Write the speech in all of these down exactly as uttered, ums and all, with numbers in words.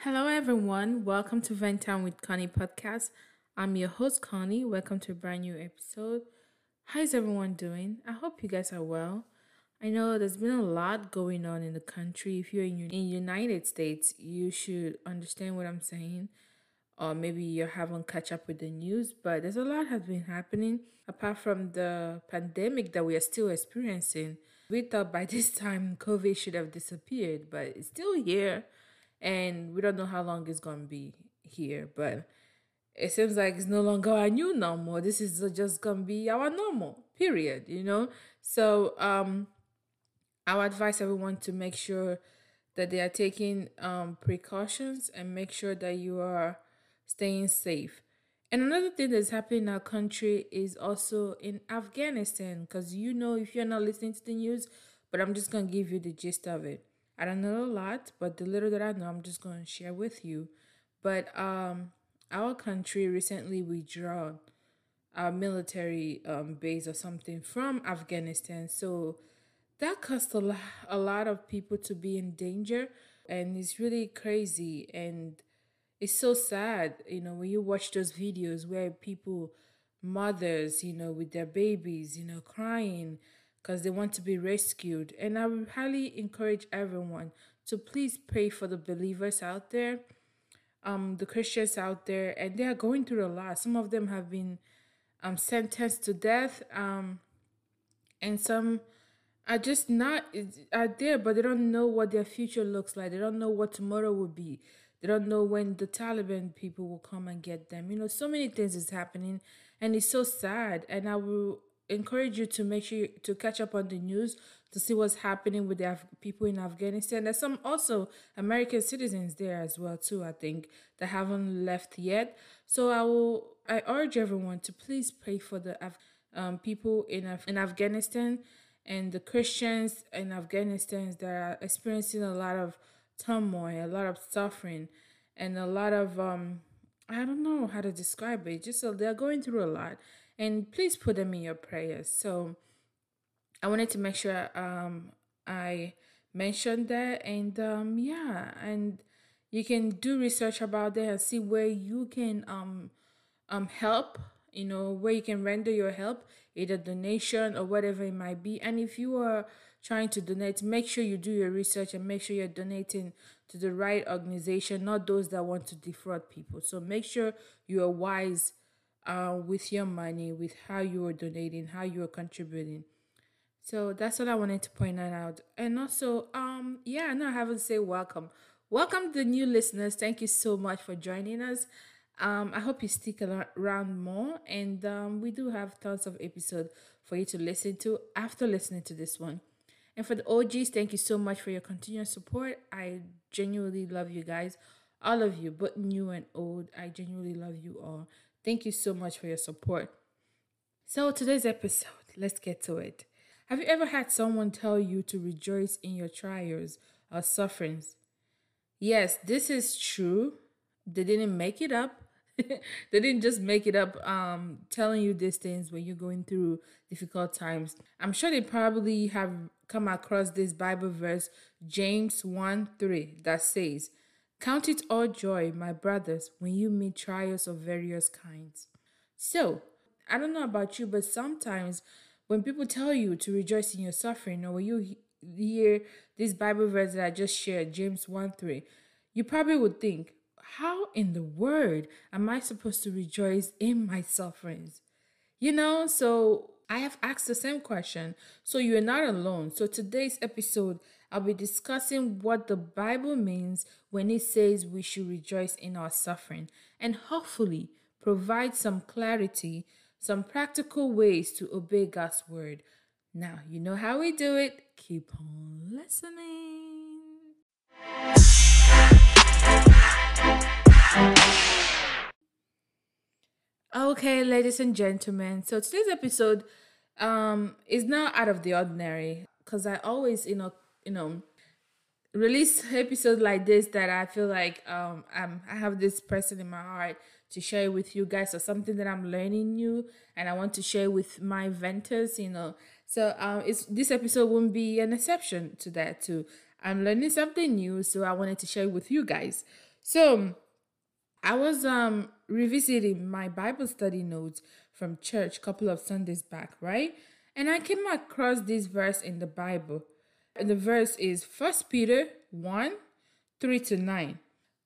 Hello everyone, welcome to Vent Time with Connie podcast. I'm your host Connie, welcome to a brand new episode. How's everyone doing? I hope you guys are well. I know there's been a lot going on in the country. If you're in the United States, you should understand what I'm saying. Or maybe you haven't catch up with the news, but there's a lot has been happening. Apart from the pandemic that we are still experiencing, we thought by this time COVID should have disappeared, but it's still here. And we don't know how long it's going to be here, but it seems like it's no longer our new normal. This is just going to be our normal, period, you know? So um, I would advise everyone to make sure that they are taking um, precautions and make sure that you are staying safe. And another thing that's happening in our country is also in Afghanistan, because you know if you're not listening to the news, but I'm just going to give you the gist of it. I don't know a lot, but the little that I know, I'm just going to share with you. But um, our country recently withdrew our military um, base or something from Afghanistan. So that caused a lot, a lot of people to be in danger. And it's really crazy. And it's so sad, you know, when you watch those videos where people, mothers, you know, with their babies, you know, crying, because they want to be rescued. And I would highly encourage everyone to please pray for the believers out there, um, the Christians out there, and they are going through a lot. Some of them have been um, sentenced to death, um, and some are just not are there, but they don't know what their future looks like. They don't know what tomorrow will be. They don't know when the Taliban people will come and get them. You know, so many things is happening, and it's so sad. And I will encourage you to make sure you, to catch up on the news to see what's happening with the Af- people in Afghanistan. There's some also American citizens there as well too, I think, that haven't left yet. So I will I urge everyone to please pray for the Af- um people in Af- in Afghanistan and the Christians in Afghanistan that are experiencing a lot of turmoil, a lot of suffering, and a lot of um I don't know how to describe it. Just so they're going through a lot. And please put them in your prayers. So I wanted to make sure um, I mentioned that. And um, yeah, and you can do research about that and see where you can um, um, help, you know, where you can render your help, either donation or whatever it might be. And if you are trying to donate, make sure you do your research and make sure you're donating to the right organization, not those that want to defraud people. So make sure you are wise Uh, with your money, with how you are donating, how you are contributing. So that's what I wanted to point that out. And also, um, yeah, no, I haven't said welcome. Welcome to the new listeners. Thank you so much for joining us. Um, I hope you stick around more. And um, we do have tons of episodes for you to listen to after listening to this one. And for the O Gs, thank you so much for your continued support. I genuinely love you guys, all of you, both new and old. I genuinely love you all. Thank you so much for your support. So today's episode, let's get to it. Have you ever had someone tell you to rejoice in your trials or sufferings? Yes, this is true. They didn't make it up. They didn't just make it up um, telling you these things when you're going through difficult times. I'm sure they probably have come across this Bible verse, James one three, that says, "Count it all joy, my brothers, when you meet trials of various kinds." So, I don't know about you, but sometimes when people tell you to rejoice in your suffering, or when you hear this Bible verse that I just shared, James one three, you probably would think, how in the world am I supposed to rejoice in my sufferings? You know, so I have asked the same question, so you're not alone. So today's episode, I'll be discussing what the Bible means when it says we should rejoice in our suffering, and hopefully provide some clarity, some practical ways to obey God's word. Now, you know how we do it. Keep on listening. Okay, ladies and gentlemen, so today's episode um is not out of the ordinary, because I always, you know, you know, release episodes like this that I feel like um I'm, I have this person in my heart to share with you guys, or something that I'm learning new and I want to share with my venters, you know. So um, it's, this episode won't be an exception to that too. I'm learning something new, so I wanted to share with you guys. So I was um revisiting my Bible study notes from church a couple of Sundays back, right? And I came across this verse in the Bible. And the verse is First Peter one, three to nine.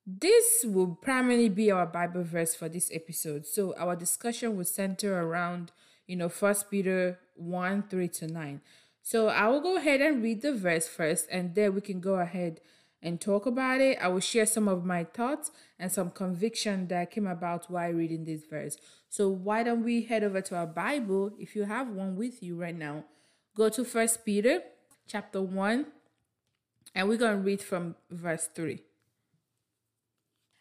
This will primarily be our Bible verse for this episode. So our discussion will center around, you know, First Peter one, three to nine. So I will go ahead and read the verse first, and then we can go ahead and talk about it. I will share some of my thoughts and some conviction that came about while reading this verse. So why don't we head over to our Bible? If you have one with you right now, go to First Peter chapter one, and we're going to read from verse three.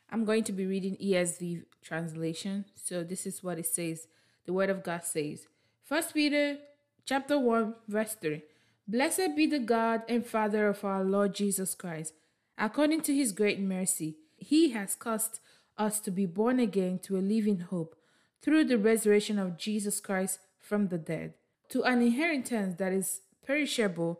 I'm going to be reading E S V translation. So this is what it says. The word of God says, First Peter chapter one, verse three. Blessed be the God and Father of our Lord Jesus Christ. According to his great mercy, he has caused us to be born again to a living hope through the resurrection of Jesus Christ from the dead, to an inheritance that is perishable,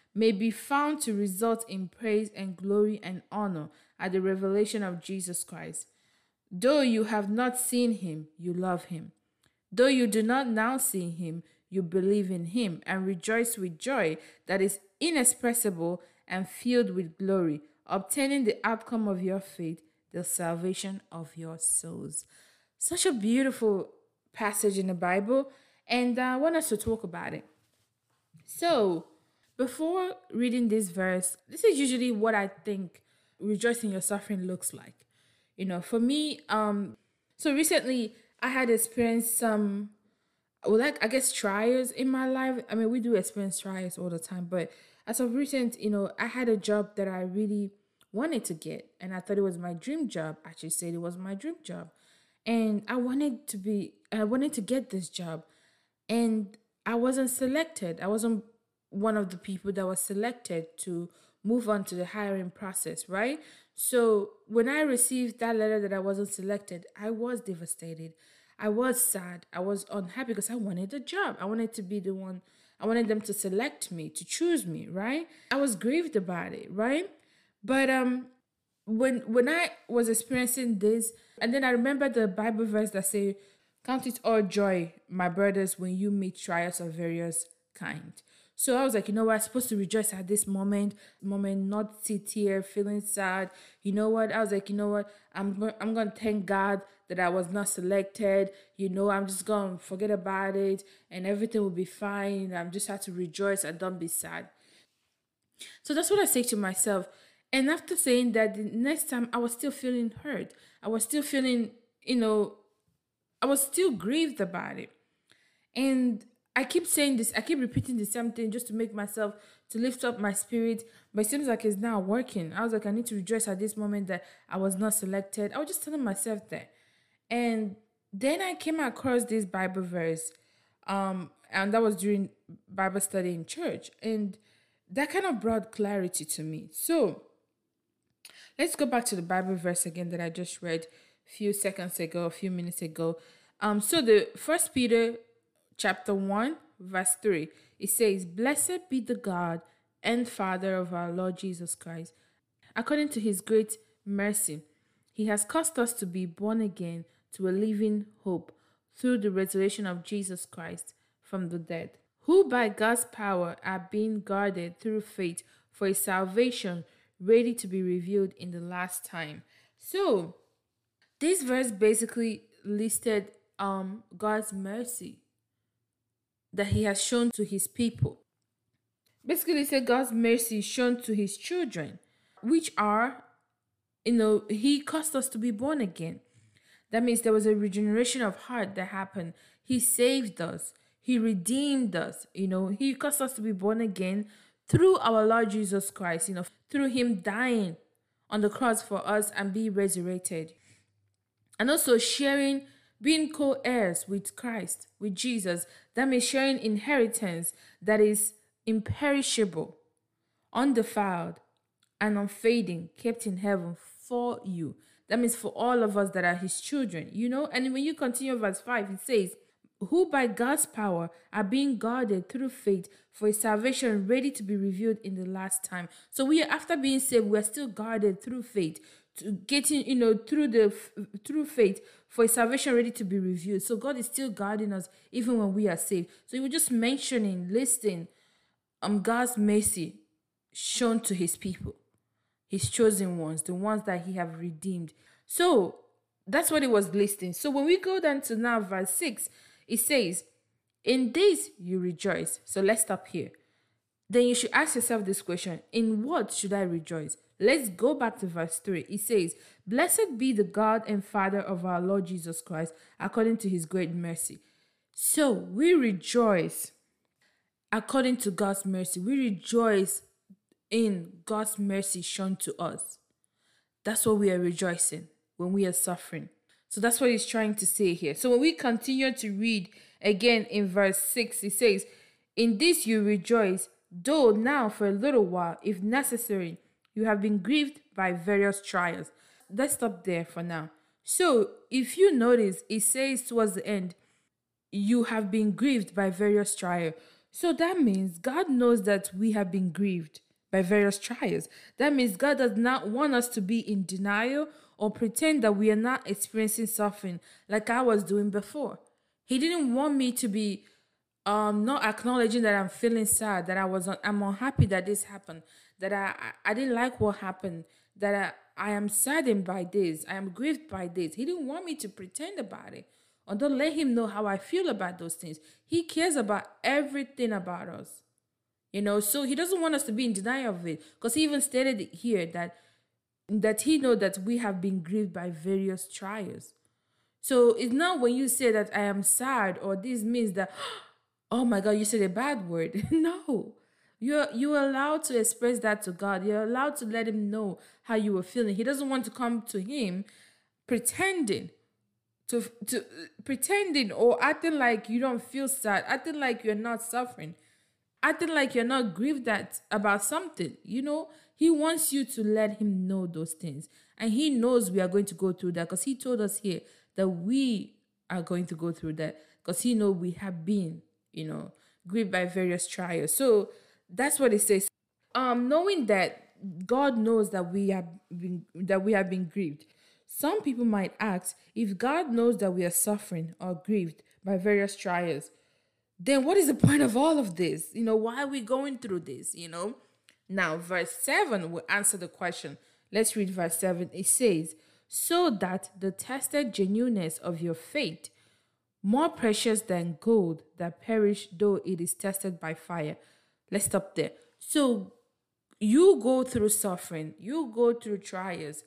may be found to result in praise and glory and honor at the revelation of Jesus Christ. Though you have not seen him, you love him. Though you do not now see him, you believe in him and rejoice with joy that is inexpressible and filled with glory, obtaining the outcome of your faith, the salvation of your souls. Such a beautiful passage in the Bible, and I want us to talk about it. So, before reading this verse, this is usually what I think rejoicing in your suffering looks like. You know, for me, um, so recently I had experienced some, well, like, I guess trials in my life. I mean, we do experience trials all the time, but as of recent, you know, I had a job that I really wanted to get, and I thought it was my dream job. I actually said it was my dream job, and I wanted to be, I wanted to get this job, and I wasn't selected. I wasn't one of the people that was selected to move on to the hiring process, right? So when I received that letter that I wasn't selected, I was devastated. I was sad. I was unhappy because I wanted a job. I wanted to be the one. I wanted them to select me, to choose me, right? I was grieved about it, right? But um, when when I was experiencing this, and then I remember the Bible verse that says, count it all joy, my brothers, when you meet trials of various kinds. So I was like, you know what, I'm supposed to rejoice at this moment, moment, not sit here feeling sad. You know what, I was like, you know what, I'm go- I'm going to thank God that I was not selected. You know, I'm just going to forget about it and everything will be fine. I'm just have to rejoice and don't be sad. So that's what I say to myself. And after saying that, the next time I was still feeling hurt. I was still feeling, you know, I was still grieved about it. And I keep saying this, I keep repeating the same thing just to make myself, to lift up my spirit, but it seems like it's not working. I was like, I need to rejoice at this moment that I was not selected. I was just telling myself that. And then I came across this Bible verse, um, and that was during Bible study in church, and that kind of brought clarity to me. So let's go back to the Bible verse again that I just read a few seconds ago, a few minutes ago. Um, so the First Peter chapter one, verse three, it says, Blessed be the God and Father of our Lord Jesus Christ. According to his great mercy, he has caused us to be born again to a living hope through the resurrection of Jesus Christ from the dead, who by God's power are being guarded through faith for a salvation ready to be revealed in the last time. So, this verse basically listed um God's mercy. that he has shown to his people. Basically, say God's mercy is shown to his children, which are, you know, he caused us to be born again. That means there was a regeneration of heart that happened. He saved us. He redeemed us. You know, he caused us to be born again through our Lord Jesus Christ, you know, through him dying on the cross for us and be resurrected. And also sharing, being co-heirs with Christ, with Jesus. That means sharing inheritance that is imperishable, undefiled, and unfading, kept in heaven for you. That means for all of us that are his children, you know. And when you continue verse five, it says, who by God's power are being guarded through faith for a salvation ready to be revealed in the last time. So we, after being saved, we're still guarded through faith, to getting, you know, through the through faith for a salvation ready to be revealed. So God is still guarding us even when we are saved. So you were just mentioning, listing, um, God's mercy shown to his people, his chosen ones, the ones that he have redeemed. So that's what it was listing. So when we go down to now verse six, it says, in this you rejoice. So let's stop here. Then you should ask yourself this question, in what should I rejoice? Let's go back to verse three. It says, blessed be the God and Father of our Lord Jesus Christ, according to his great mercy. So we rejoice according to God's mercy. We rejoice in God's mercy shown to us. That's what we are rejoicing when we are suffering. So that's what he's trying to say here. So when we continue to read again in verse six, it says, in this you rejoice, though now for a little while, if necessary, you have been grieved by various trials. Let's stop there for now. So if you notice, it says towards the end, you have been grieved by various trials. So that means God knows that we have been grieved by various trials. That means God does not want us to be in denial or pretend that we are not experiencing suffering like I was doing before. He didn't want me to be um, not acknowledging that I'm feeling sad, that I was un- I'm unhappy that this happened, that I, I, I didn't like what happened, that I, I am saddened by this, I am grieved by this. He didn't want me to pretend about it, or don't let him know how I feel about those things. He cares about everything about us. You know, so he doesn't want us to be in denial of it, because he even stated it here that that he knows that we have been grieved by various trials. So it's not when you say that I am sad, or this means that, oh my God, you said a bad word. No, you're, you're allowed to express that to God. You're allowed to let him know how you were feeling. He doesn't want to come to him pretending to, to pretending or acting like you don't feel sad, acting like you're not suffering, acting like you're not grieved that about something. You know, he wants you to let him know those things. And he knows we are going to go through that, because he told us here that we are going to go through that, because he knows we have been, you know, grieved by various trials. So that's what it says. Um, knowing that God knows that we have been, that we have been grieved. Some people might ask, if God knows that we are suffering or grieved by various trials, then what is the point of all of this? You know, why are we going through this, you know? Now, verse seven will answer the question. Let's read verse seven. It says, so that the tested genuineness of your faith, more precious than gold that perish though it is tested by fire. Let's stop there. So you go through suffering, you go through trials,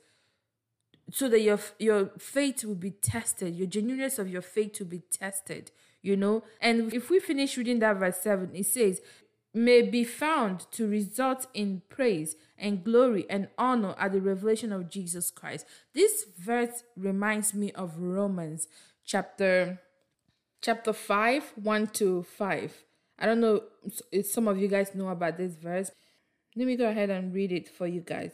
so that your, your faith will be tested, your genuineness of your faith will be tested. You know, and if we finish reading that verse seven, it says, may be found to result in praise and glory and honor at the revelation of Jesus Christ. This verse reminds me of Romans chapter chapter five, one to five. I don't know if some of you guys know about this verse. Let me go ahead and read it for you guys.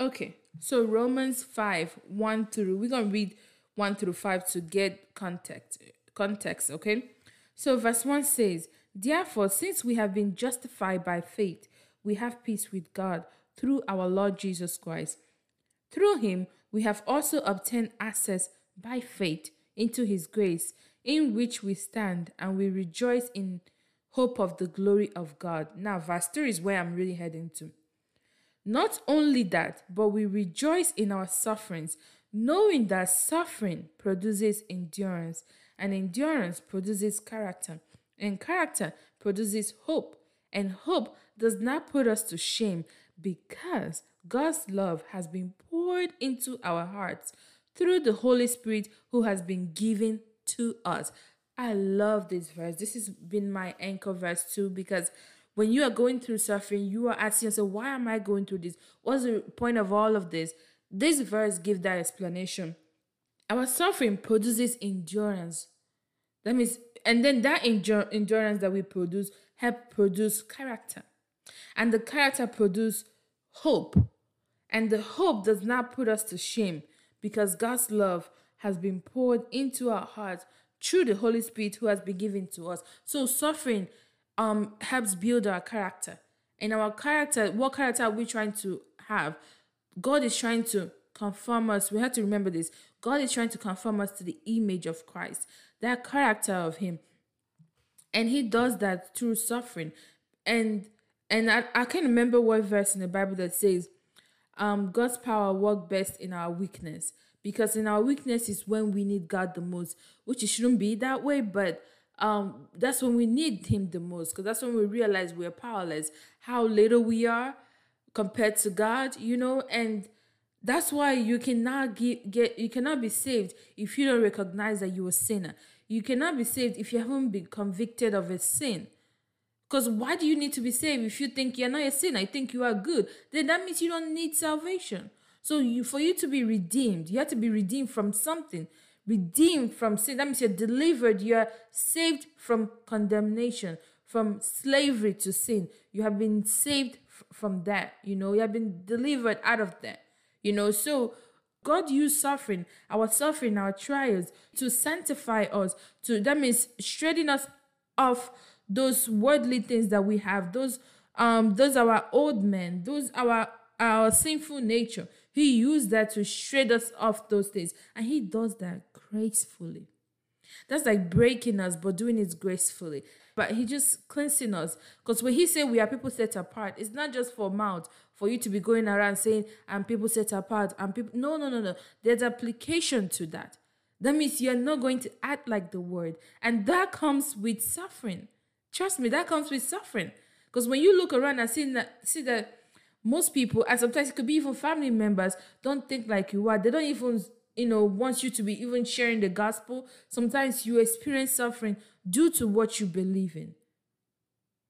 Okay, so Romans five, one through, we're going to read one through five to get context. Context, okay? So verse one says, therefore, since we have been justified by faith, we have peace with God through our Lord Jesus Christ. Through him, we have also obtained access by faith into his grace, in which we stand, and we rejoice in hope of the glory of God. Now, verse three is where I'm really heading to. Not only that, but we rejoice in our sufferings, knowing that suffering produces endurance, and endurance produces character, and character produces hope, and hope does not put us to shame because God's love has been poured into our hearts through the Holy Spirit who has been given to us. I love this verse. This has been my anchor verse too, because when you are going through suffering, you are asking yourself, why am I going through this? What's the point of all of this? This verse gives that explanation. Our suffering produces endurance. That means, and then that endure, endurance that we produce help produce character. And the character produce hope. And the hope does not put us to shame because God's love has been poured into our hearts through the Holy Spirit who has been given to us. So suffering Um, helps build our character. And our character, what character are we trying to have? God is trying to conform us. We have to remember this. God is trying to conform us to the image of Christ, that character of Him. And He does that through suffering. And and I, I can't remember what verse in the Bible that says, um, God's power works best in our weakness. Because in our weakness is when we need God the most, which it shouldn't be that way, but Um, that's when we need Him the most, because that's when we realize we are powerless, how little we are compared to God, you know, and that's why you cannot get, get you cannot be saved if you don't recognize that you're a sinner. You cannot be saved if you haven't been convicted of a sin. Because why do you need to be saved if you think you're not a sinner? I think you are good. Then that means you don't need salvation. So you, for you to be redeemed, you have to be redeemed from something. Redeemed from sin. That means you're delivered. You're saved from condemnation, from slavery to sin. You have been saved f- from that. You know, you have been delivered out of that. You know, so God used suffering, our suffering, our trials to sanctify us. To that means straighten us off those worldly things that we have. Those, um, those our old men. Those our our sinful nature. He used that to shred us off those things. And He does that gracefully. That's like breaking us, but doing it gracefully. But He just cleansing us. Because when He said we are people set apart, it's not just for mouth, for you to be going around saying, I'm people set apart, I'm people. No, no, no, no. There's application to that. That means you're not going to act like the world. And that comes with suffering. Trust me, that comes with suffering. Because when you look around and see that, see that, most people, and sometimes it could be even family members, don't think like you are. They don't even, you know, want you to be even sharing the gospel. Sometimes you experience suffering due to what you believe in.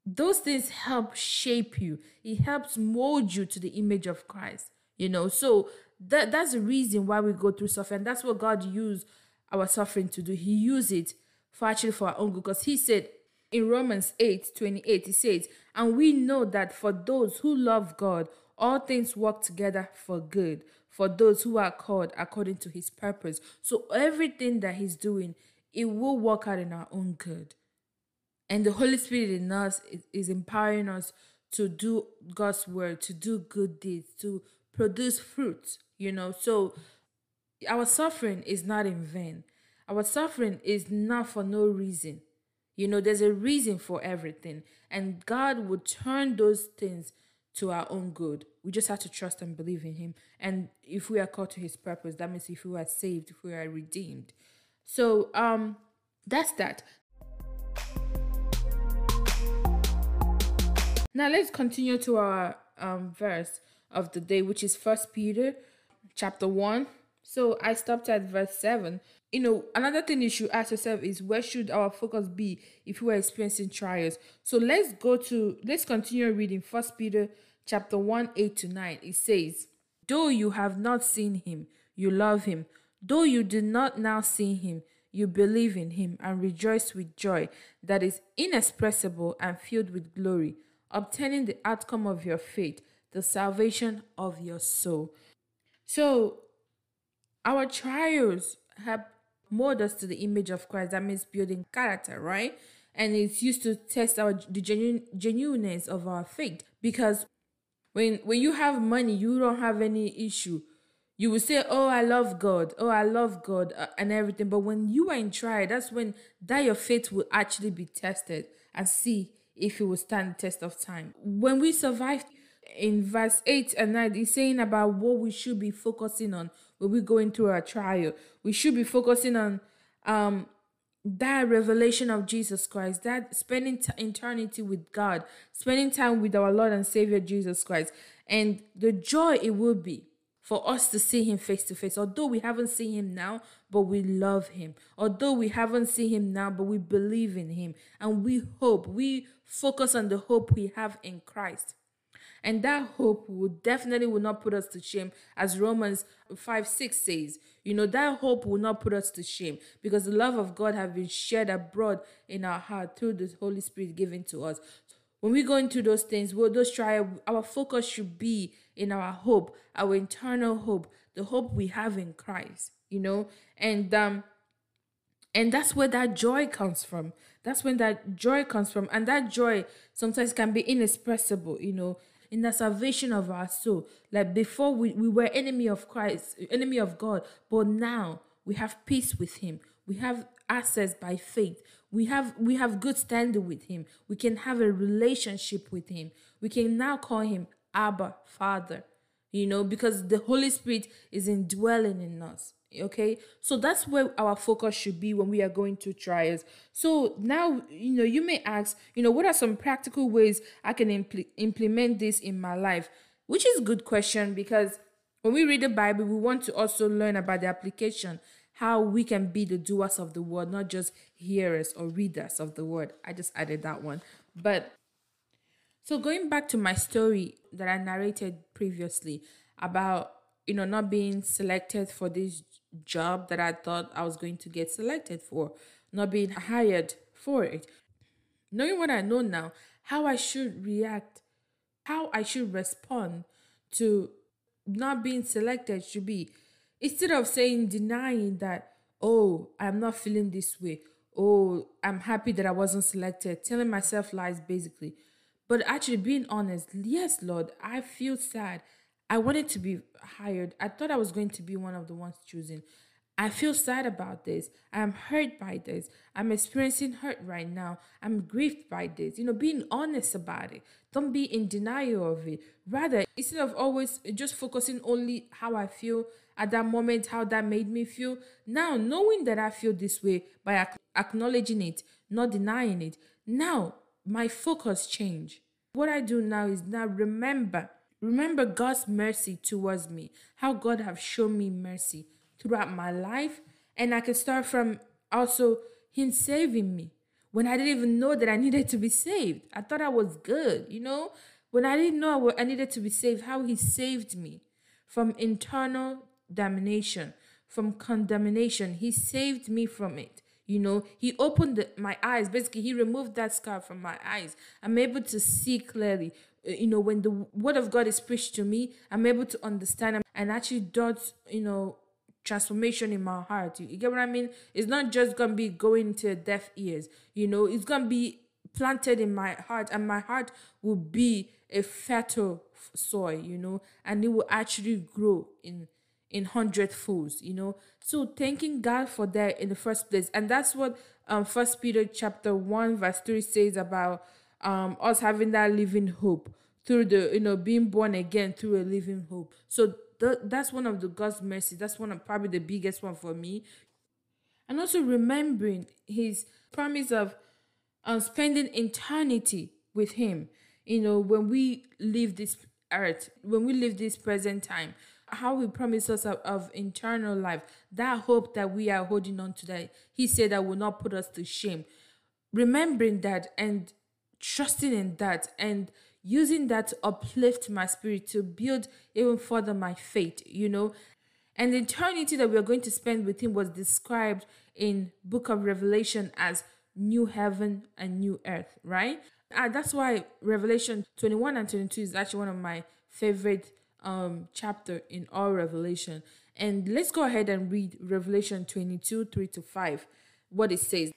Those things help shape you. It helps mold you to the image of Christ, you know. So that, that's the reason why we go through suffering. That's what God used our suffering to do. He used it for actually for our own good, because He said, in Romans eight twenty-eight, it says, and we know that for those who love God, all things work together for good, for those who are called according to His purpose. So everything that He's doing, it will work out in our own good. And the Holy Spirit in us is empowering us to do God's word, to do good deeds, to produce fruit, you know. So our suffering is not in vain. Our suffering is not for no reason. You know, there's a reason for everything. And God will turn those things to our own good. We just have to trust and believe in Him. And if we are called to His purpose, that means if we are saved, if we are redeemed. So um, that's that. Now let's continue to our um, verse of the day, which is First Peter chapter one. So I stopped at verse seven. You know, another thing you should ask yourself is, where should our focus be if we are experiencing trials? So let's go to, let's continue reading First Peter chapter one, eight to nine. It says, though you have not seen Him, you love Him. Though you do not now see Him, you believe in Him and rejoice with joy that is inexpressible and filled with glory, obtaining the outcome of your faith, the salvation of your soul. So our trials have mold us to the image of Christ. That means building character, right? And it's used to test our the genuine, genuineness of our faith. Because when when you have money, you don't have any issue. You will say, oh, I love God. Oh, I love God uh, and everything. But when you are in trial, that's when that your faith will actually be tested and see if it will stand the test of time. When we survive, in verse eight and nine, it's saying about what we should be focusing on when we're going through our trial. We should be focusing on um that revelation of Jesus Christ, that spending t- eternity with God, spending time with our Lord and Savior Jesus Christ, and the joy it will be for us to see him face to face. Although we haven't seen him now, but we love him. Although we haven't seen him now, but we believe in him, and we hope, we focus on the hope we have in Christ. And that hope will definitely will not put us to shame, as Romans five six says. You know, that hope will not put us to shame, because the love of God has been shed abroad in our heart through the Holy Spirit given to us. When we go into those things, well, those trials, our focus should be in our hope, our internal hope, the hope we have in Christ, you know. And um, and that's where that joy comes from. That's when that joy comes from. And that joy sometimes can be inexpressible, you know, in the salvation of our soul. Like before, we, we were enemy of Christ, enemy of God, but now we have peace with him. We have access by faith. We have we have good standing with him. We can have a relationship with him. We can now call him Abba, Father, you know, because the Holy Spirit is indwelling in us. Okay, so that's where our focus should be when we are going through trials. So now, you know, you may ask, you know, what are some practical ways I can impl- implement this in my life? Which is a good question, because when we read the Bible, we want to also learn about the application, how we can be the doers of the word, not just hearers or readers of the word. I just added that one. But so going back to my story that I narrated previously about, you know, not being selected for this job that I thought I was going to get selected for, not being hired for it. Knowing what I know now, how I should react, how I should respond to not being selected should be, instead of saying, denying that, oh, I'm not feeling this way, oh, I'm happy that I wasn't selected, telling myself lies basically, but actually being honest. Yes, Lord, I feel sad. I wanted to be hired. I thought I was going to be one of the ones chosen. I feel sad about this. I'm hurt by this. I'm experiencing hurt right now. I'm grieved by this. You know, being honest about it. Don't be in denial of it. Rather, instead of always just focusing only how I feel at that moment, how that made me feel, now knowing that I feel this way by acknowledging it, not denying it, now my focus change. What I do now is now remember Remember God's mercy towards me, how God have shown me mercy throughout my life. And I can start from also him saving me when I didn't even know that I needed to be saved. I thought I was good, you know, when I didn't know I needed to be saved, how he saved me from internal damnation, from condemnation. He saved me from it. You know, he opened the, my eyes. Basically, he removed that scar from my eyes. I'm able to see clearly. You know, when the word of God is preached to me, I'm able to understand and actually does, you know, transformation in my heart. You get what I mean? It's not just going to be going to deaf ears. You know, it's going to be planted in my heart, and my heart will be a fertile soil, you know, and it will actually grow in in hundred folds, you know. So thanking God for that in the first place. And that's what um First Peter chapter one verse three says about Um, us having that living hope through the, you know, being born again through a living hope. So th- that's one of the God's mercy. That's one of probably the biggest one for me. And also remembering his promise of um, spending eternity with him, you know, when we leave this earth, when we leave this present time, how he promised us of, of eternal life, that hope that we are holding on to, that he said that will not put us to shame. Remembering that and trusting in that and using that to uplift my spirit, to build even further my faith, you know. And the eternity that we are going to spend with him was described in book of Revelation as new heaven and new earth, right? And that's why Revelation twenty-one and twenty-two is actually one of my favorite um chapter in all Revelation. And let's go ahead and read Revelation twenty-two, three to five, what it says.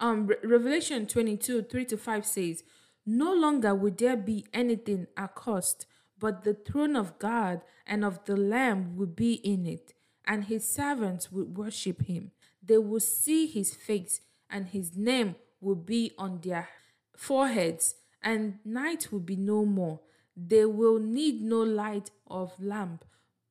Um, Re- Revelation twenty-two, three to five says, "No longer will there be anything accursed, but the throne of God and of the Lamb will be in it, and his servants will worship him. They will see his face, and his name will be on their foreheads, and night will be no more. They will need no light of lamp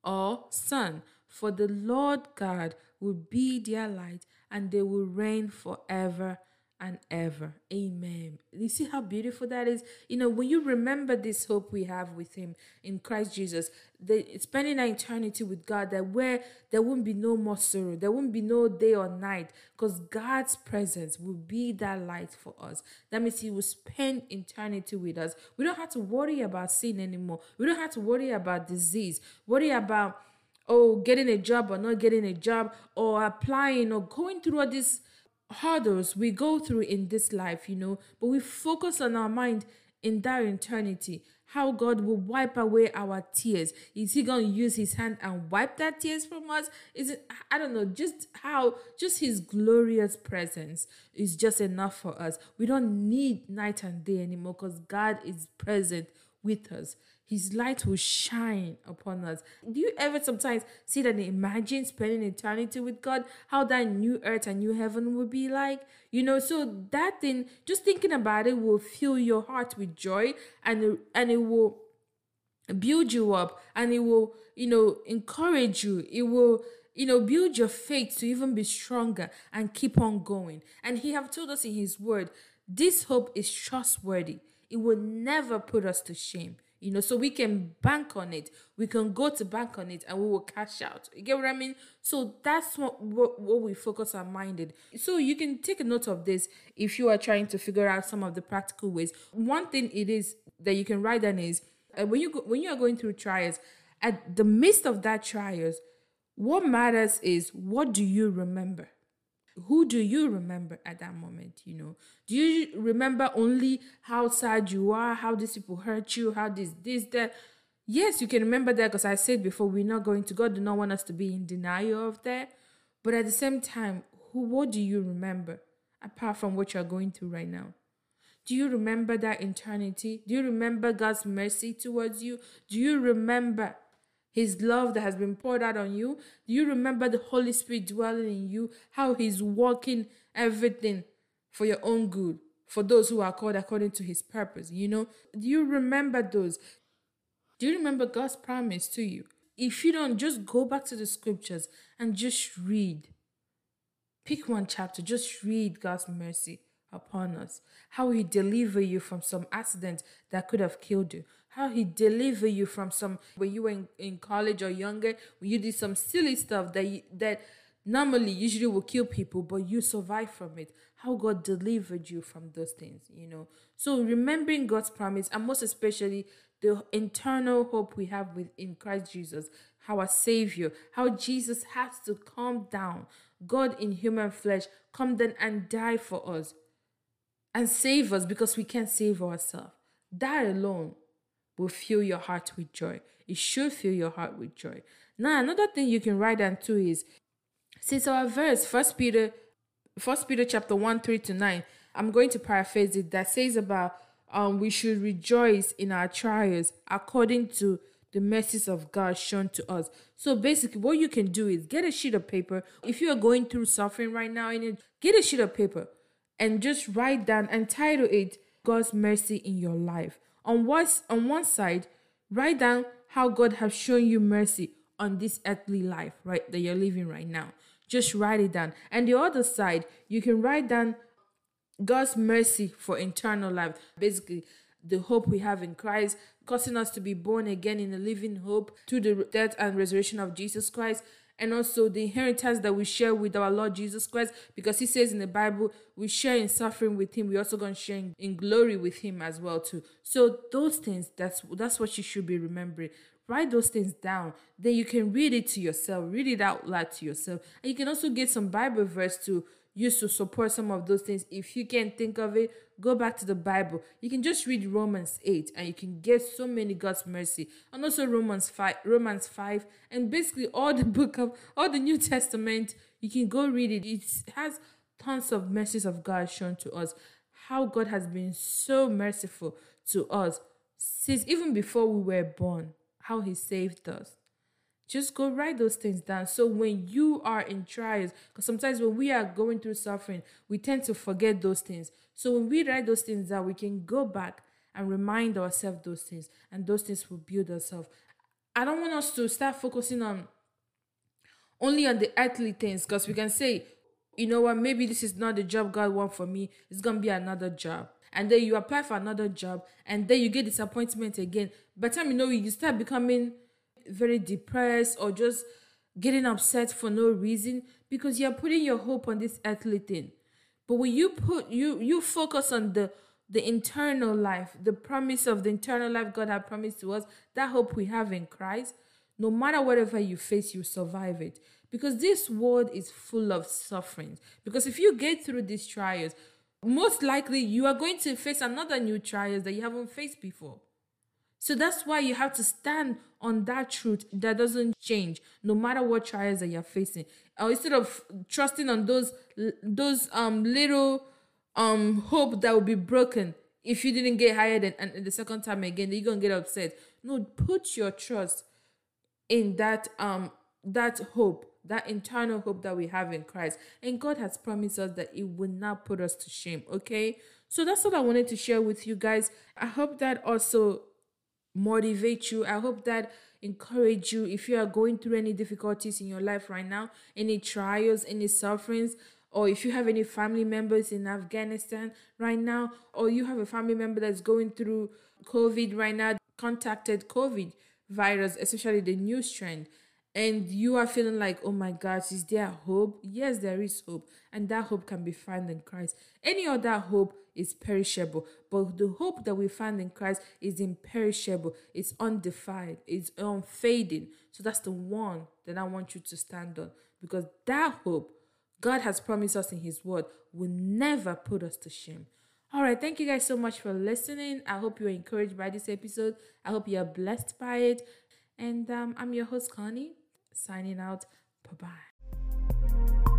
or sun, For the Lord God will be their light, and they will reign forever and ever. Amen. You see how beautiful that is? You know, when you remember this hope we have with him in Christ Jesus, the, spending an eternity with God, that where there won't be no more sorrow, there won't be no day or night, because God's presence will be that light for us. That means he will spend eternity with us. We don't have to worry about sin anymore. We don't have to worry about disease, worry about, oh, getting a job or not getting a job, or applying or going through all these hurdles we go through in this life, you know, but we focus on our mind in that eternity, how God will wipe away our tears. Is he going to use his hand and wipe that tears from us? Is it, I don't know, just how, just his glorious presence is just enough for us. We don't need night and day anymore, because God is present with us. His light will shine upon us. Do you ever sometimes see that and imagine spending eternity with God, how that new earth and new heaven will be like? You know, so that thing, just thinking about it will fill your heart with joy, and, and it will build you up, and it will, you know, encourage you. It will, you know, build your faith to even be stronger and keep on going. And he have told us in his word, this hope is trustworthy. It will never put us to shame. You know, so we can bank on it. We can go to bank on it, and we will cash out. You get what I mean? So that's what, what, what we focus our mind in. So you can take a note of this if you are trying to figure out some of the practical ways. One thing it is that you can write down is, uh, when you go, when you are going through trials, at the midst of that trials, what matters is, what do you remember? Who do you remember at that moment, you know? Do you remember only how sad you are, how these people hurt you, how this, this, that? Yes, you can remember that, because I said before, we're not going to, God do not want us to be in denial of that. But at the same time, who, what do you remember apart from what you're going through right now? Do you remember that eternity? Do you remember God's mercy towards you? Do you remember his love that has been poured out on you? Do you remember the Holy Spirit dwelling in you? How he's working everything for your own good, for those who are called according to his purpose, you know? Do you remember those? Do you remember God's promise to you? If you don't, just go back to the scriptures and just read. Pick one chapter, just read God's mercy upon us. How he delivered you from some accident that could have killed you. How he delivered you from some, when you were in, in college or younger, when you did some silly stuff that you, that normally usually will kill people, but you survived from it. How God delivered you from those things, you know. So remembering God's promise, and most especially the internal hope we have within Christ Jesus, our Savior, how Jesus has to come down, God in human flesh, come down and die for us and save us, because we can't save ourselves. That alone will fill your heart with joy. It should fill your heart with joy. Now, another thing you can write down too is, since our verse, First Peter, First Peter chapter one, three to nine, I'm going to paraphrase it, that says about um, we should rejoice in our trials according to the mercies of God shown to us. So basically what you can do is get a sheet of paper. If you are going through suffering right now, get a sheet of paper and just write down and title it, God's mercy in your life. On one, on one side, write down how God has shown you mercy on this earthly life, right, that you're living right now. Just write it down. And the other side, you can write down God's mercy for eternal life. Basically, the hope we have in Christ, causing us to be born again in a living hope through the death and resurrection of Jesus Christ. And also the inheritance that we share with our Lord Jesus Christ, because he says in the Bible, we share in suffering with him. We're also going to share in glory with him as well too. So those things, that's that's what you should be remembering. Write those things down. Then you can read it to yourself. Read it out loud to yourself. And you can also get some Bible verse to use to support some of those things. If you can't think of it, go back to the Bible. You can just read Romans eight, and you can get so many God's mercy, and also Romans five, Romans five, and basically all the book of all the New Testament. You can go read it. It has tons of mercies of God shown to us. How God has been so merciful to us since even before we were born. How he saved us. Just go write those things down. So when you are in trials, because sometimes when we are going through suffering, we tend to forget those things. So when we write those things down, we can go back and remind ourselves those things, and those things will build ourselves. I don't want us to start focusing on only on the earthly things, because we can say, you know what, maybe this is not the job God wants for me. It's going to be another job. And then you apply for another job, and then you get disappointment again. By the time you know it, you start becoming very depressed or just getting upset for no reason, because you're putting your hope on this earthly thing. But when you put you you focus on the the internal life, the promise of the internal life God had promised to us, that hope we have in Christ, no matter whatever you face, you survive it. Because this world is full of sufferings. Because if you get through these trials, most likely you are going to face another new trials that you haven't faced before. So that's why you have to stand on that truth that doesn't change, no matter what trials that you're facing. Uh, instead of trusting on those those um little um hope that will be broken if you didn't get hired and, and the second time again, you're gonna get upset. No, put your trust in that um that hope, that internal hope that we have in Christ. And God has promised us that it will not put us to shame. Okay, so that's what I wanted to share with you guys. I hope that also motivate you. I hope that encourage you. If you are going through any difficulties in your life right now, any trials, any sufferings, or if you have any family members in Afghanistan right now, or you have a family member that's going through COVID right now, contacted COVID virus, especially the new strand, and you are feeling like, oh my gosh, is there hope? Yes, there is hope. And that hope can be found in Christ. Any other hope is perishable. But the hope that we find in Christ is imperishable. It's undefiled. It's unfading. So that's the one that I want you to stand on. Because that hope God has promised us in his word will never put us to shame. All right, thank you guys so much for listening. I hope you're encouraged by this episode. I hope you're blessed by it. And um, I'm your host, Connie. Signing out. Bye-bye.